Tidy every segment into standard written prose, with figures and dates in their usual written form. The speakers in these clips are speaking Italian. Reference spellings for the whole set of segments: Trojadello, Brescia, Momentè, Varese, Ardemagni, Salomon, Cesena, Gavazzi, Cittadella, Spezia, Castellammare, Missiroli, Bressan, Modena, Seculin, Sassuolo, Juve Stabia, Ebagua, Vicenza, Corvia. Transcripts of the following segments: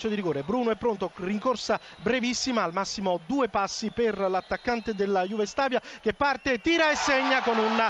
calcio di rigore. Bruno è pronto, rincorsa brevissima, al massimo due passi per l'attaccante della Juve Stabia, che parte, tira e segna con un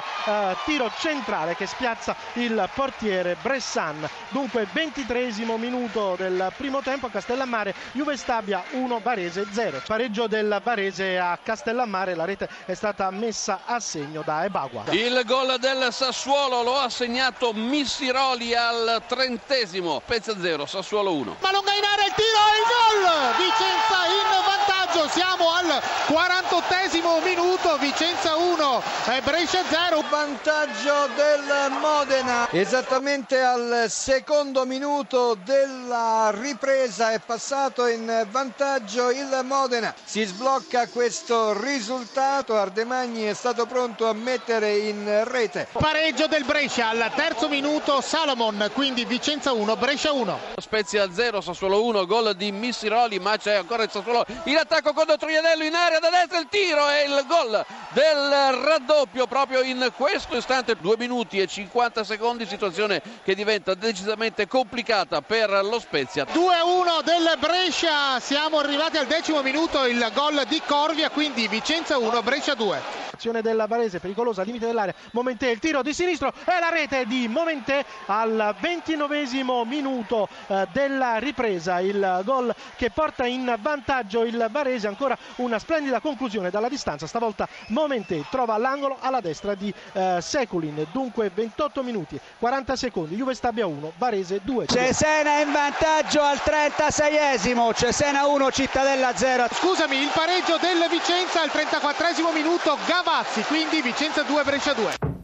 tiro centrale che spiazza il portiere Bressan. Dunque 23esimo minuto del primo tempo a Castellammare, Juve Stabia 1 Varese 0. Pareggio del Varese a Castellammare, la rete è stata messa a segno da Ebagua. Il gol del Sassuolo lo ha segnato Missiroli al 30esimo, Spezia 0, Sassuolo 1. Ma lunga in area, il tiro e il gol! Vicenza in vantaggio, siamo al 48esimo minuto, Vicenza 1 e Brescia 0. Vantaggio del Modena, esattamente al secondo minuto della ripresa è passato in vantaggio il Modena. Si sblocca questo risultato, Ardemagni è stato pronto a mettere in rete. Pareggio del Brescia al terzo minuto, Salomon, quindi Vicenza 1, Brescia 1. Spezia 0, Sassuolo 1, gol di Missiroli, ma c'è ancora il Sassuolo in attacco con Trojadello in area da destra, il tiro e il gol del raddoppio proprio in questo istante. 2 minuti e 50 secondi, situazione che diventa decisamente complicata per lo Spezia. 2-1 del Brescia, siamo arrivati al decimo minuto, il gol di Corvia, quindi Vicenza 1 Brescia 2. Azione della Varese pericolosa, limite dell'area, Momentè, il tiro di sinistro e la rete di Momentè al 29esimo minuto della ripresa, il gol che porta in vantaggio il Varese. Ancora una splendida conclusione dalla distanza, stavolta Momentè trova l'angolo alla destra di Seculin. Dunque 28 minuti 40 secondi, Juve Stabia 1 Varese 2. Cesena in vantaggio al 36esimo, Cesena 1 Cittadella 0. Scusami, il pareggio del Vicenza al 34esimo minuto, Gavazzi, quindi Vicenza 2 Brescia 2.